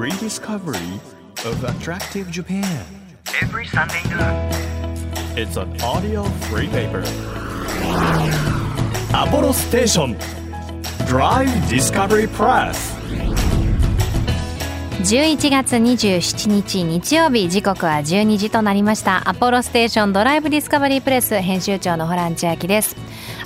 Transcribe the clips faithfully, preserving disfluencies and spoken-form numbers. Rediscovery of Attractive Japan every Sunday noon. It's an audio free paper. Apollo Station Drive Discovery Press。 じゅういちがつにじゅうしちにち日曜日、時刻はじゅうにじとなりました。アポロステーションドライブディスカバリープレス編集長のホラン千秋です。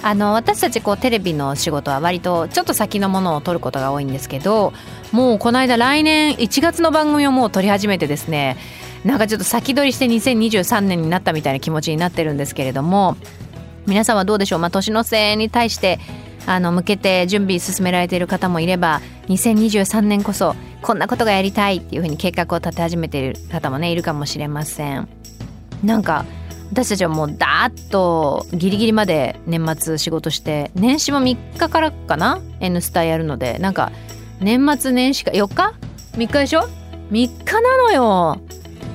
あの私たちこうテレビの仕事は割とちょっと先のものを撮ることが多いんですけど、もうこの間来年いちがつの番組をもう撮り始めてですね、なんかちょっと先取りしてにせんにじゅうさんねんになったみたいな気持ちになってるんですけれども、皆さんはどうでしょう。まあ、年の瀬に対してあの向けて準備進められている方もいれば、にせんにじゅうさんねんこそこんなことがやりたいっていうふうに計画を立て始めている方もね、いるかもしれません。なんか私たちはもうダーッとギリギリまで年末仕事して、年始もみっかからかな N スタやるので、なんか年末年始かよっかみっかでしょ、みっかなのよ、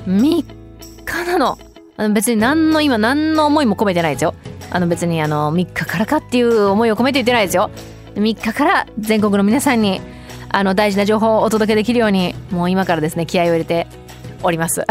みっかなの。あの別に何の今何の思いも込めてないですよ。あの別にあのみっかからかっていう思いを込めて言ってないですよ。みっかから全国の皆さんにあの大事な情報をお届けできるように、もう今からですね気合を入れております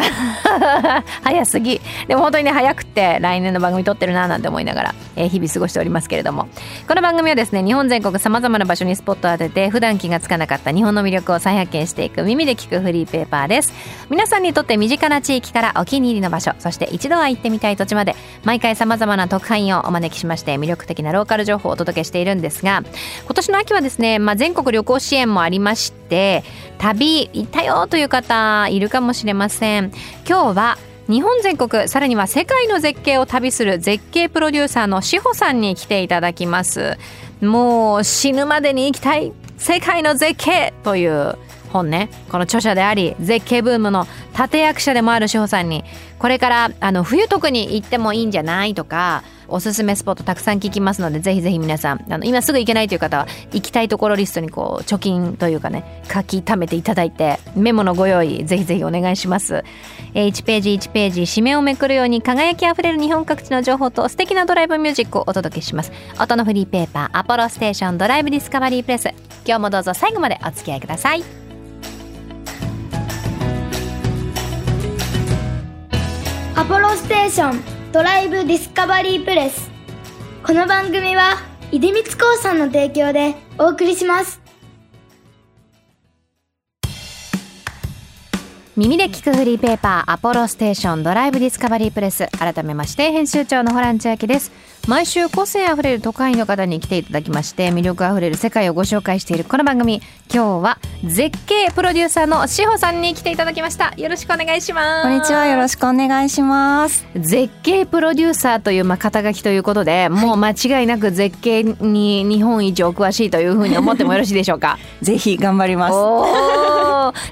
早すぎ、でも本当にね早くって来年の番組撮ってるななんて思いながら、えー、日々過ごしておりますけれども、この番組はですね日本全国さまざまな場所にスポットを当てて、普段気がつかなかった日本の魅力を再発見していく耳で聞くフリーペーパーです。皆さんにとって身近な地域からお気に入りの場所、そして一度は行ってみたい土地まで、毎回さまざまな特派員をお招きしまして魅力的なローカル情報をお届けしているんですが、今年の秋はですね、まあ、全国旅行支援もありまして、旅行ったよという方いるかもしれません。今日は日本全国、さらには世界の絶景を旅する絶景プロデューサーの志保さんに来ていただきます。もう死ぬまでに行きたい世界の絶景という本ね、この著者であり絶景ブームの立役者でもある志保さんに、これからあの冬特に行ってもいいんじゃないとか、おすすめスポットたくさん聞きますので、ぜひぜひ皆さんあの今すぐ行けないという方は行きたいところリストにこう貯金というかね書き溜めていただいて、メモのご用意ぜひぜひお願いします。いちページいちページ、紙面をめくるように輝きあふれる日本各地の情報と素敵なドライブミュージックをお届けします。音のフリーペーパー、アポロステーションドライブディスカバリープレス、今日もどうぞ最後までお付き合いください。アポロステーションドライブディスカバリープレス、この番組は出光興産の提供でお送りします。耳で聞くフリーペーパー、アポロステーションドライブディスカバリープレス、改めまして編集長のホラン千秋です。毎週個性あふれる都会の方に来ていただきまして、魅力あふれる世界をご紹介しているこの番組、今日は絶景プロデューサーの志保さんに来ていただきました。よろしくお願いします。こんにちは、よろしくお願いします。絶景プロデューサーという、まあ、肩書きということで、もう間違いなく絶景に日本一お詳しいというふうに思ってもよろしいでしょうかぜひ頑張ります。お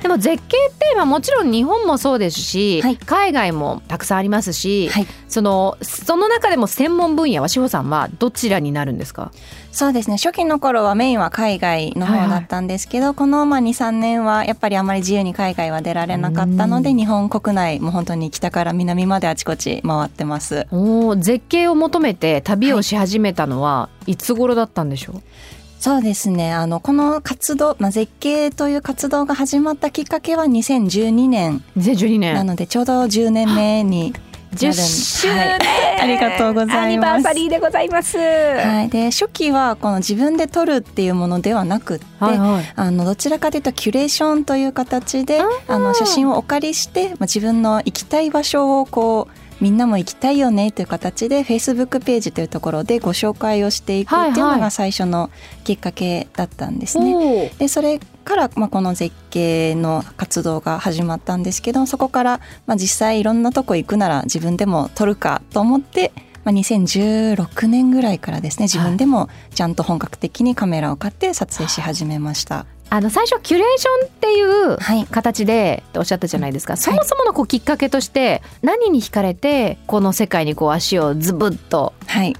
でも絶景って、まあ、もちろん日本もそうですし、はい、海外もたくさんありますし、はい、その、その中でも専門分野は志保さんはどちらになるんですか？そうですね、初期の頃はメインは海外の方だったんですけど、はいはい、このまあ にさんねんはやっぱりあまり自由に海外は出られなかったので、日本国内も本当に北から南まであちこち回ってます。お、絶景を求めて旅をし始めたのは、はい、いつ頃だったんでしょう？そうですね、あのこの活動、まあ、絶景という活動が始まったきっかけはにせんじゅうにねん、にせんじゅうにねんなのでちょうどじゅうねんめにじゅっしゅうねん、はい、ありがとうございます。アニバーサリーでございます、はい、で初期はこの自分で撮るっていうものではなくって、はいはい、あのどちらかというとキュレーションという形で、あの写真をお借りして、まあ、自分の行きたい場所をこうみんなも行きたいよねという形で Facebook ページというところでご紹介をしていくっていうのが最初のきっかけだったんですね、はいはい、でそれから、まあ、この絶景の活動が始まったんですけど、そこから、まあ、実際いろんなとこ行くなら自分でも撮るかと思って、まあ、にせんじゅうろくねんぐらいからですね、自分でもちゃんと本格的にカメラを買って撮影し始めました、はい、あの最初キュレーションっていう形でおっしゃったじゃないですか、はい、そもそものこうきっかけとして何に惹かれてこの世界にこう足をズブッと入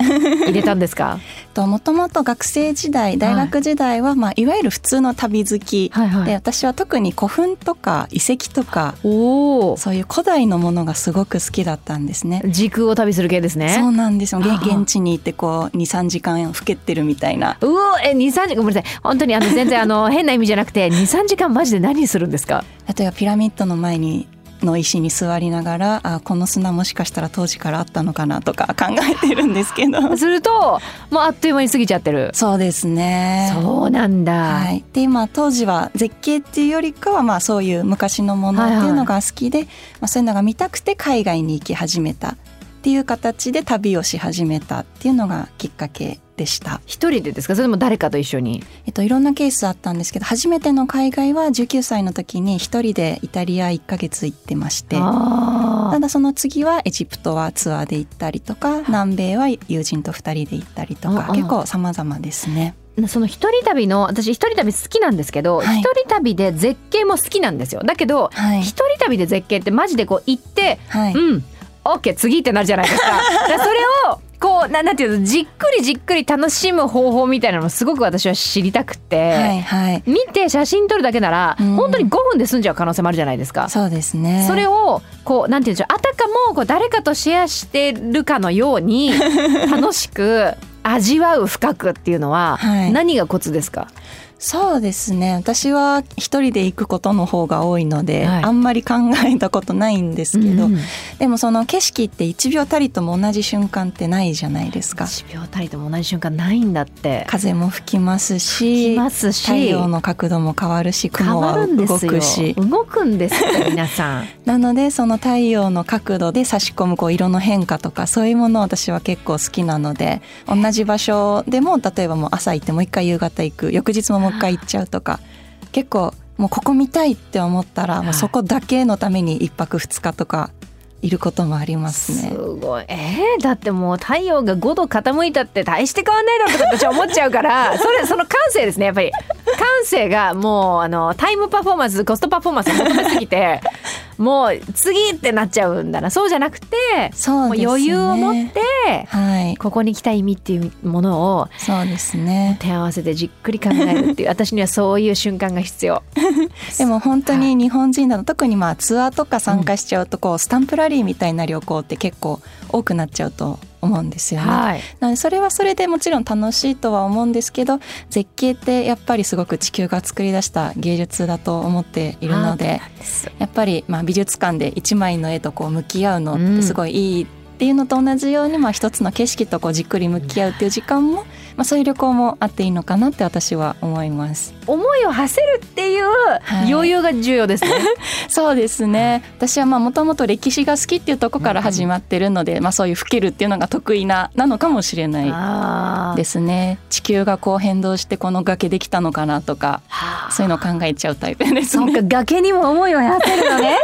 れたんですか？はいともともと学生時代大学時代は、はいまあ、いわゆる普通の旅好き、はいはい、で私は特に古墳とか遺跡とかおそういう古代のものがすごく好きだったんですね。時空を旅する系ですね。そうなんですよ。現地に行ってこう にさんじかん老けてるみたいな。うおえ にさんじかんごめんなさい本当にあの全然あの変な意味じゃなくて にさんじかんマジで何するんですか？例えばピラミッドの前にの石に座りながらあこの砂もしかしたら当時からあったのかなとか考えてるんですけどするともうあっという間に過ぎちゃってる。そうですね。そうなんだ、はい、で今当時は絶景っていうよりかはまあそういう昔のものっていうのが好きで、はいはいまあ、そういうのが見たくて海外に行き始めたっていう形で旅をし始めたっていうのがきっかけでした。一人でですかそれも誰かと一緒に？えっと、いろんなケースあったんですけど初めての海外はじゅうきゅうさいの時に一人でイタリアいっかげつ行ってまして、あただその次はエジプトはツアーで行ったりとか南米は友人とふたりで行ったりとか結構様々ですね。その一人旅の私一人旅好きなんですけど、はい、一人旅で絶景も好きなんですよ。だけど、はい、一人旅で絶景ってマジでこう行って、はい、うん OK 次ってなるじゃないですか。だからそれをこうななんていうのじっくりじっくり楽しむ方法みたいなのすごく私は知りたくて、はいはい、見て写真撮るだけなら、うん、本当にごふんで済んじゃう可能性もあるじゃないですか。そうですね。それをこうなんていうんでしょうあたかもこう誰かとシェアしてるかのように楽しく味わう深くっていうのは何がコツですか？はい、そうですね私は一人で行くことの方が多いので、はい、あんまり考えたことないんですけど、うんうん、でもその景色っていちびょうたりとも同じ瞬間ってないじゃないですか。いちびょうたりとも同じ瞬間ないんだって。風も吹きますし、吹きますし太陽の角度も変わるし雲は動くし動くんですよ皆さんなのでその太陽の角度で差し込むこう色の変化とかそういうものを私は結構好きなので同じ場所でも例えばもう朝行ってもう一回夕方行く翌日ももう一回行っちゃうとか結構もうここ見たいって思ったらもうそこだけのためにいっぱくふつかとかいることもありますね。すごい、えー、だってもう太陽がごど傾いたって大して変わんないだろうとか私は思っちゃうからそれその感性ですね。やっぱり感性がもうあのタイムパフォーマンスコストパフォーマンス求めすぎてもう次ってなっちゃうんだな。そうじゃなくて、そうですね、もう余裕を持って、はい、ここに来た意味っていうものをそうですね手合わせてじっくり考えるっていう私にはそういう瞬間が必要でも本当に日本人だと特にまあツアーとか参加しちゃうとこう、うん、スタンプラリーみたいな旅行って結構多くなっちゃうと思うんですよね、はい、なのでそれはそれでもちろん楽しいとは思うんですけど絶景ってやっぱりすごく地球が作り出した芸術だと思っているのでやっぱりまあ美術館で一枚の絵とこう向き合うのってすごいいいっていうのと同じように、うんまあ、一つの景色とこうじっくり向き合うっていう時間も、まあ、そういう旅行もあっていいのかなって私は思います。思いを馳せるっていう余裕が重要ですね、はい、そうですね。私はもともと歴史が好きっていうところから始まってるので、うんまあ、そういう老けるっていうのが得意ななのかもしれないですね。地球がこう変動してこの崖できたのかなとかそういうのを考えちゃうタイプですね。そうか崖にも思いを馳せるのね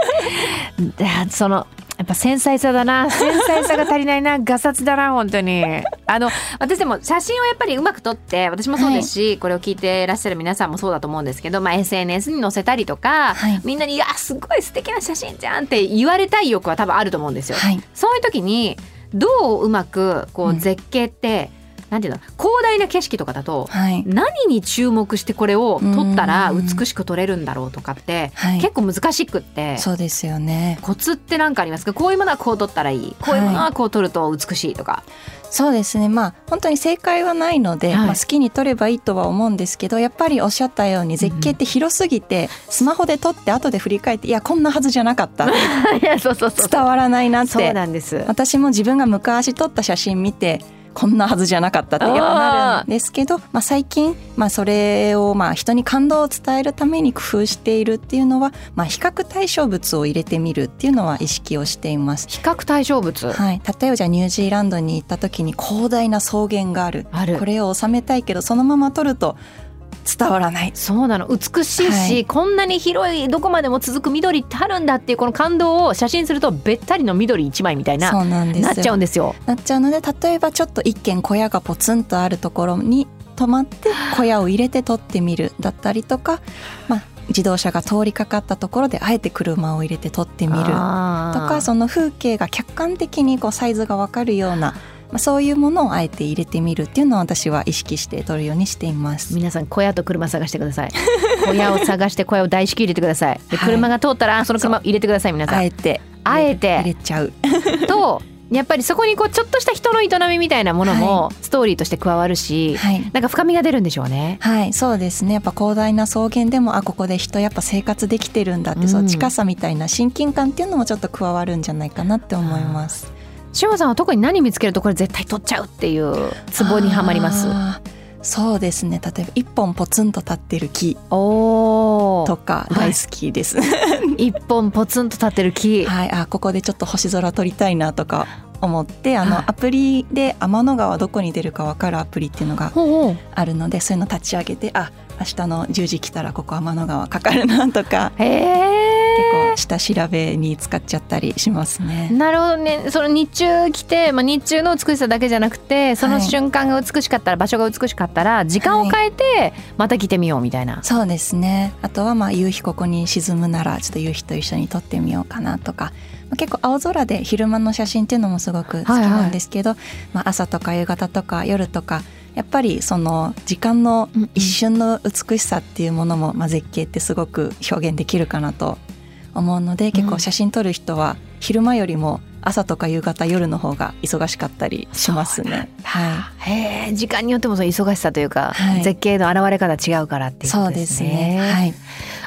そのやっぱ繊細さだな繊細さが足りないなガサツだな本当にあの私でも写真をやっぱりうまく撮って私もそうですし、はい、これを聞いてらっしゃる皆さんもそうだと思うんですけど、まあ、エスエヌエス に載せたりとか、はい、みんなにいやすごい素敵な写真じゃんって言われたい欲は多分あると思うんですよ、はい、そういう時にどううまくこう絶景って、うん、なんていうの広大な景色とかだと、はい、何に注目してこれを撮ったら美しく撮れるんだろうとかって、はい、結構難しくってそうですよね。コツって何かありますか？こういうものはこう撮ったらいいこういうものはこう撮ると美しいとか、はいそうですね、まあ、本当に正解はないので、はいまあ、好きに撮ればいいとは思うんですけどやっぱりおっしゃったように絶景って広すぎて、うん、スマホで撮って後で振り返っていやこんなはずじゃなかったいやそうそうそう伝わらないなって。そうなんです。私も自分が昔撮った写真見てこんなはずじゃなかったってようになるんですけど、まあ、最近、まあ、それをまあ人に感動を伝えるために工夫しているっていうのは、まあ、比較対象物を入れてみるっていうのは意識をしています。比較対象物、はい、例えばじゃあニュージーランドに行った時に広大な草原がある、あるこれを収めたいけどそのまま撮ると伝わらない。そうなの美しいし、はい、こんなに広いどこまでも続く緑ってあるんだっていうこの感動を写真するとべったりの緑一枚みたいな、そうなんですよ、なっちゃうんですよ。なっちゃうので例えばちょっと一軒小屋がポツンとあるところに泊まって小屋を入れて撮ってみるだったりとか、まあ、自動車が通りかかったところであえて車を入れて撮ってみるとかその風景が客観的にこうサイズが分かるようなまあ、そういうものをあえて入れてみるっていうのを私は意識して取るようにしています。皆さん小屋と車探してください小屋を探して小屋を大至急入れてください。で、車が通ったらその車を入れてください。皆さんあえてあえて入れちゃうとやっぱりそこにこうちょっとした人の営みみたいなものもストーリーとして加わるし、はい、なんか深みが出るんでしょうね。はい、そうですね。やっぱ広大な草原でもあここで人やっぱ生活できてるんだって、うん、その近さみたいな親近感っていうのもちょっと加わるんじゃないかなって思います。志保さんは特に何見つけるとこれ絶対取っちゃうっていうツボにはまります？そうですね。例えば一本ポツンと立ってる木とか大好きです、はい、一本ポツンと立ってる木、はい、あここでちょっと星空撮りたいなとか思ってあの、はい、アプリで天の川どこに出るか分かるアプリっていうのがあるので、そういうの立ち上げてあ明日のじゅうじ来たらここ天の川かかるなとか、へえ結構下調べに使っちゃったりしますね。なるほどね。その日中来て、まあ、日中の美しさだけじゃなくてその瞬間が美しかったら、はい、場所が美しかったら時間を変えてまた来てみようみたいな、はい、そうですね。あとはまあ夕日ここに沈むならちょっと夕日と一緒に撮ってみようかなとか、結構青空で昼間の写真っていうのもすごく好きなんですけど、はいはい、まあ、朝とか夕方とか夜とかやっぱりその時間の一瞬の美しさっていうものも、まあ、絶景ってすごく表現できるかなと思うので、結構写真撮る人は昼間よりも朝とか夕方夜の方が忙しかったりしますね。はい、へえ、時間によってもその忙しさというか、はい、絶景の現れ方違うからっていうことですね。そうですね、はい、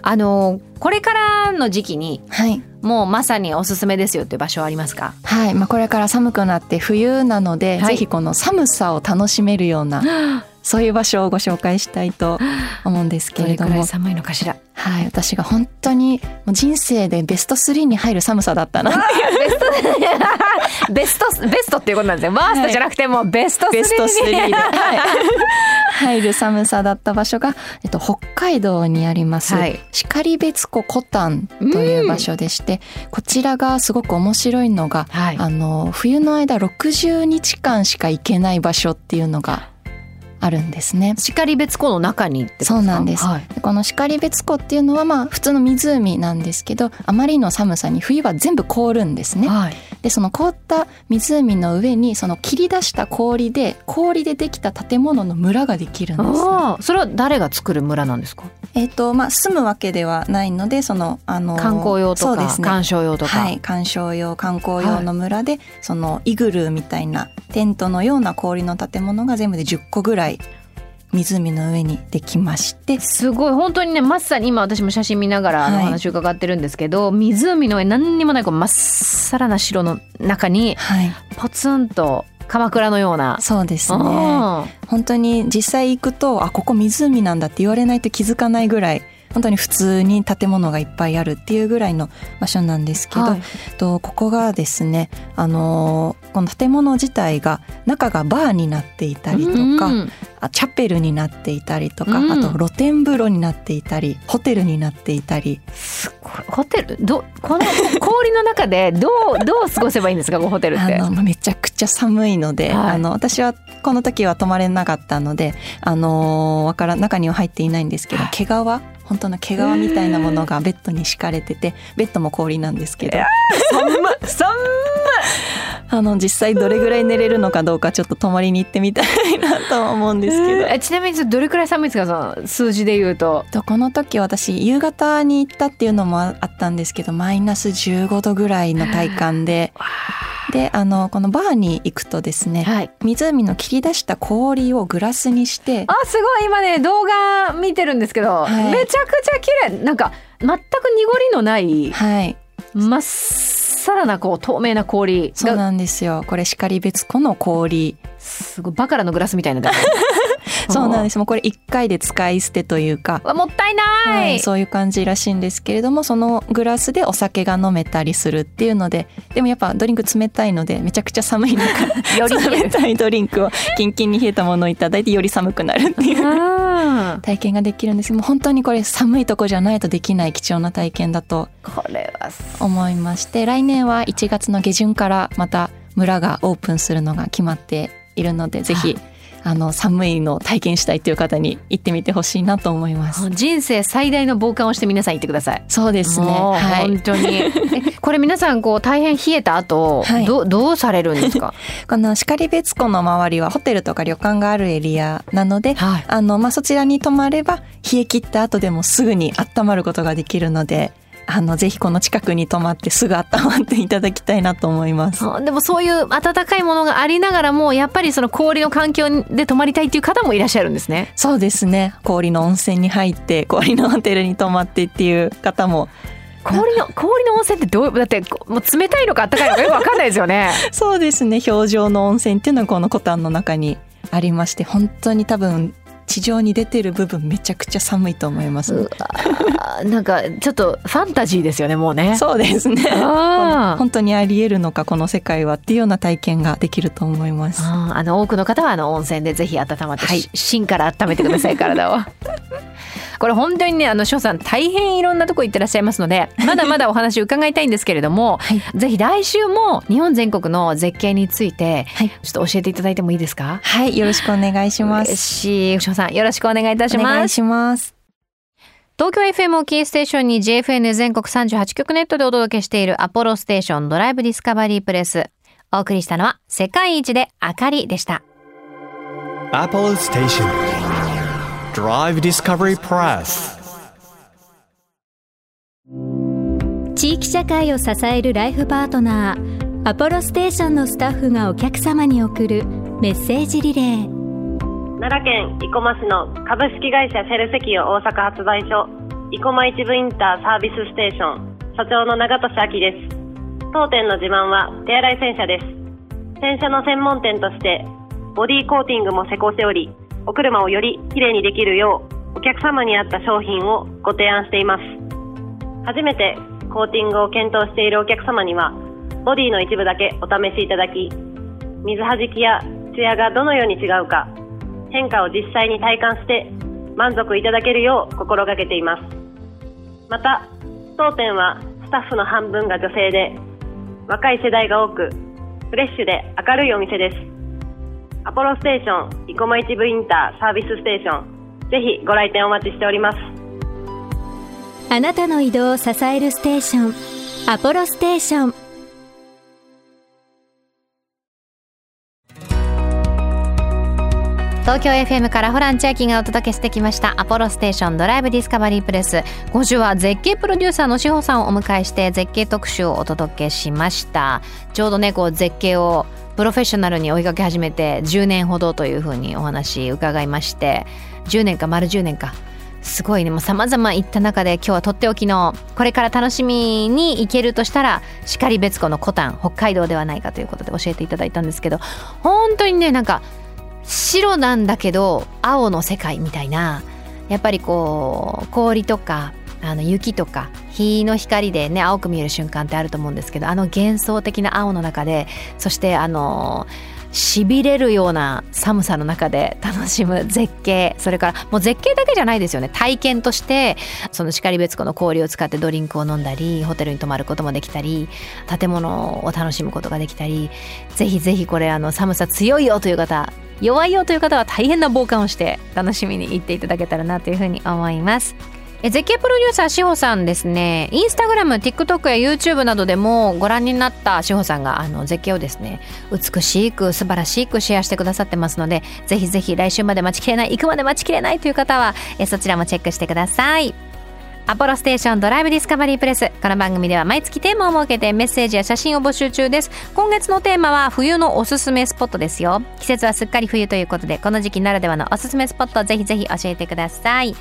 あのこれからの時期に、はい、もうまさにおすすめですよっていう場所はありますか？はい、まあ、これから寒くなって冬なので、はい、ぜひこの寒さを楽しめるようなそういう場所をご紹介したいと思うんですけれども。どれくらい寒いのかしら。はい、私が本当に人生でベストスリーに入る寒さだったなっていうベストベストベストっていうことなんですね。ワーストじゃなくてもうベストスリーに、ベストスリーで、はい、入る寒さだった場所が、えっと、北海道にあります、はい、然別湖コタンという場所でして、うん、こちらがすごく面白いのが、はい、あの冬の間ろくじゅうにちかんしか行けない場所っていうのがあるんですね。然別湖の中にってことですか？そうなんです、はい、この然別湖っていうのはまあ普通の湖なんですけど、あまりの寒さに冬は全部凍るんですね、はい、でその凍った湖の上にその切り出した氷で氷でできた建物の村ができるんです、ね、あそれは誰が作る村なんですか？えーとまあ、住むわけではないのでその、あのー、観光用とか、ね、観賞用とか、はい、観賞用観光用の村で、はい、そのイグルーみたいなテントのような氷の建物が全部でじゅっこぐらい湖の上にできまして、すごい本当にね、まさに今私も写真見ながらあの話を伺ってるんですけど、はい、湖の上何にもないこうまっさらな白の中に、はい、ポツンと鎌倉のような。そうですね、本当に実際行くとあここ湖なんだって言われないと気づかないぐらい本当に普通に建物がいっぱいあるっていうぐらいの場所なんですけど、はい、とここがですね、あのー、この建物自体が中がバーになっていたりとか、うん、あチャペルになっていたりとか、うん、あと露天風呂になっていたりホテルになっていたり、すごいホテルどこの氷の中でどう、どう過ごせばいいんですか？ホテルってあのめちゃくちゃ寒いので、はい、あの私はこの時は泊まれなかったので、あのー、わから中には入っていないんですけど、毛皮本当の毛皮みたいなものがベッドに敷かれてて、ベッドも氷なんですけど、寒い寒いあの実際どれぐらい寝れるのかどうかちょっと泊まりに行ってみたいなと思うんですけど、えちなみにどれくらい寒いですか？その数字で言うと。この時私夕方に行ったっていうのもあったんですけどマイナスじゅうごどぐらいの体感でであのこのバーに行くとですね、はい、湖の切り出した氷をグラスにして、あすごい今ね動画見てるんですけど、はい、めちゃくちゃ綺麗、なんか全く濁りのない、はい、まっさらなこう透明な氷が。そうなんですよ、これ然別湖の氷、すごいバカラのグラスみたいなそうなんです。もうこれいっかいで使い捨てというかもったいない、はい、そういう感じらしいんですけれども、そのグラスでお酒が飲めたりするっていうので、でもやっぱドリンク冷たいのでめちゃくちゃ寒い中より冷たいドリンクをキンキンに冷えたものをいただいてより寒くなるっていう体験ができるんですけど、もう本当にこれ寒いとこじゃないとできない貴重な体験だと思いまして、来年はいちがつの下旬からまた村がオープンするのが決まっているので、ぜひあの寒いのを体験したいという方に行ってみてほしいなと思います。人生最大の防寒をして皆さん行ってください。そうですね、はい、本当にこれ皆さんこう大変冷えた後、はい、ど, どうされるんですか？この然別湖の周りはホテルとか旅館があるエリアなので、はい、あのまあ、そちらに泊まれば冷え切った後でもすぐに温まることができるので、あのぜひこの近くに泊まってすぐ温まっていただきたいなと思います。でもそういう温かいものがありながらもやっぱりその氷の環境で泊まりたいという方もいらっしゃるんですね。そうですね、氷の温泉に入って氷のホテルに泊まってっていう方も。氷の氷の温泉ってどうだってもう冷たいのか温かいのかよく分かんないですよねそうですね、氷上の温泉っていうのはこのコタンの中にありまして、本当に多分地上に出てる部分めちゃくちゃ寒いと思います、ね、なんかちょっとファンタジーですよね、もうね。そうですね、あ本当にありえるのかこの世界はっていうような体験ができると思います。ああの多くの方はあの温泉でぜひ温まって、はい、芯から温めてください体をこれ本当にね、あの翔さん大変いろんなとこ行ってらっしゃいますのでまだまだお話伺いたいんですけれども、はい、ぜひ来週も日本全国の絶景について、はい、ちょっと教えていただいてもいいですか？はい、よろしくお願いします。嬉しい、翔さんよろしくお願いいたします。お願いします。東京 エフエム をキーステーションに ジェイエフエヌ 全国さんじゅうはちきょくネットでお届けしているアポロステーションドライブディスカバリープレス、お送りしたのは世界一であかりでした。アポロステーションDrive Discovery Press。 地域社会を支えるライフパートナーアポロステーションのスタッフがお客様に送るメッセージリレー。奈良県生駒市の株式会社シェルセキオ大阪発売所生駒一部インターサービスステーション社長の長俊明です。当店の自慢は手洗い洗車です。洗車の専門店としてボディコーティングも施工しており、お車をよりきれいにできるようお客様に合った商品をご提案しています。初めてコーティングを検討しているお客様にはボディの一部だけお試しいただき、水はじきやツヤがどのように違うか変化を実際に体感して満足いただけるよう心がけています。また当店はスタッフの半分が女性で若い世代が多くフレッシュで明るいお店です。アポロステーション生駒一部インターサービスステーション、ぜひご来店お待ちしております。あなたの移動を支えるステーション、アポロステーション。東京 エフエム からホラン千秋がお届けしてきましたアポロステーションドライブディスカバリープレス、今週は絶景プロデューサーの志保さんをお迎えして絶景特集をお届けしました。ちょうどねこう絶景をプロフェッショナルに追いかけ始めてじゅうねんほどというふうにお話伺いまして、じゅうねんか丸じゅうねんかすごいね、もう様々行った中で今日はとっておきのこれから楽しみに行けるとしたら然別湖のコタン、北海道ではないかということで教えていただいたんですけど、本当にねなんか白なんだけど青の世界みたいな、やっぱりこう氷とかあの雪とか日の光でね青く見える瞬間ってあると思うんですけど、あの幻想的な青の中で、そしてあの痺れるような寒さの中で楽しむ絶景、それからもう絶景だけじゃないですよね、体験としてその然別湖の氷を使ってドリンクを飲んだりホテルに泊まることもできたり建物を楽しむことができたり、ぜひぜひこれあの寒さ強いよという方、弱いよという方は大変な防寒をして楽しみに行っていただけたらなというふうに思います。絶景プロデューサー志保さんですね、インスタグラム、TikTok や YouTube などでもご覧になった志保さんがあの絶景をですね美しく素晴らしくシェアしてくださってますので、ぜひぜひ来週まで待ちきれない、行くまで待ちきれないという方はえそちらもチェックしてください。アポロステーションドライブディスカバリープレス、この番組では毎月テーマを設けてメッセージや写真を募集中です。今月のテーマは冬のおすすめスポットですよ。季節はすっかり冬ということでこの時期ならではのおすすめスポットをぜひぜひ教えてください。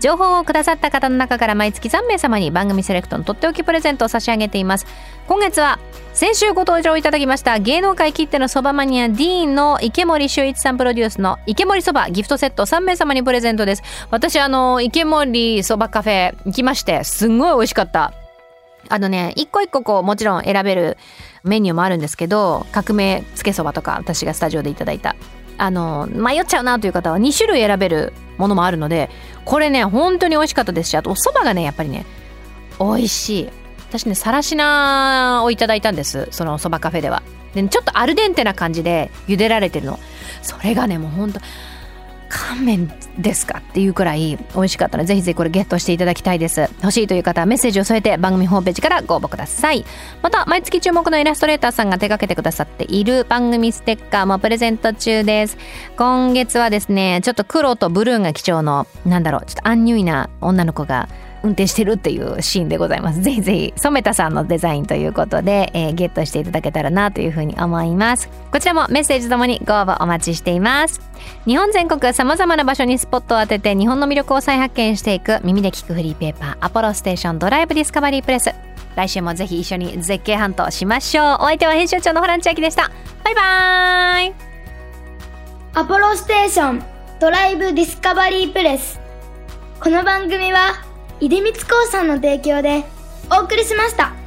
情報をくださった方の中から毎月さんめいさまに番組セレクトのとっておきプレゼントを差し上げています。今月は先週ご登場いただきました芸能界きってのそばマニアディーンの池森秀一さんプロデュースの池森そばギフトセットさんめいさまにプレゼントです。私あの池森そばカフェ行きまして、すんごい美味しかった。あのね一個一個こうもちろん選べるメニューもあるんですけど、革命つけそばとか私がスタジオでいただいたあの迷っちゃうなという方はにしゅるい選べるものもあるので、これね本当に美味しかったですし、あとおそばがねやっぱりね美味しい。私ねさらしなをいただいたんです、そのそばカフェでは。で、ね、ちょっとアルデンテな感じで茹でられてるの。それがねもうほんと乾麺ですかっていうくらい美味しかったので、ぜひぜひこれゲットしていただきたいです。欲しいという方はメッセージを添えて番組ホームページからご応募ください。また毎月注目のイラストレーターさんが手掛けてくださっている番組ステッカーもプレゼント中です。今月はですねちょっと黒とブルーが基調のなんだろうちょっとアンニュイな女の子が運転してるっていうシーンでございます。ぜひぜひ染田さんのデザインということで、えー、ゲットしていただけたらなというふうに思います。こちらもメッセージともにご応募お待ちしています。日本全国さまざまな場所にスポットを当てて日本の魅力を再発見していく耳で聞くフリーペーパーアポロステーションドライブディスカバリープレス、来週もぜひ一緒に絶景ハントしましょう。お相手は編集長のホラン千秋でした。バイバーイ。アポロステーションドライブディスカバリープレス、この番組は出光興産の提供でお送りしました。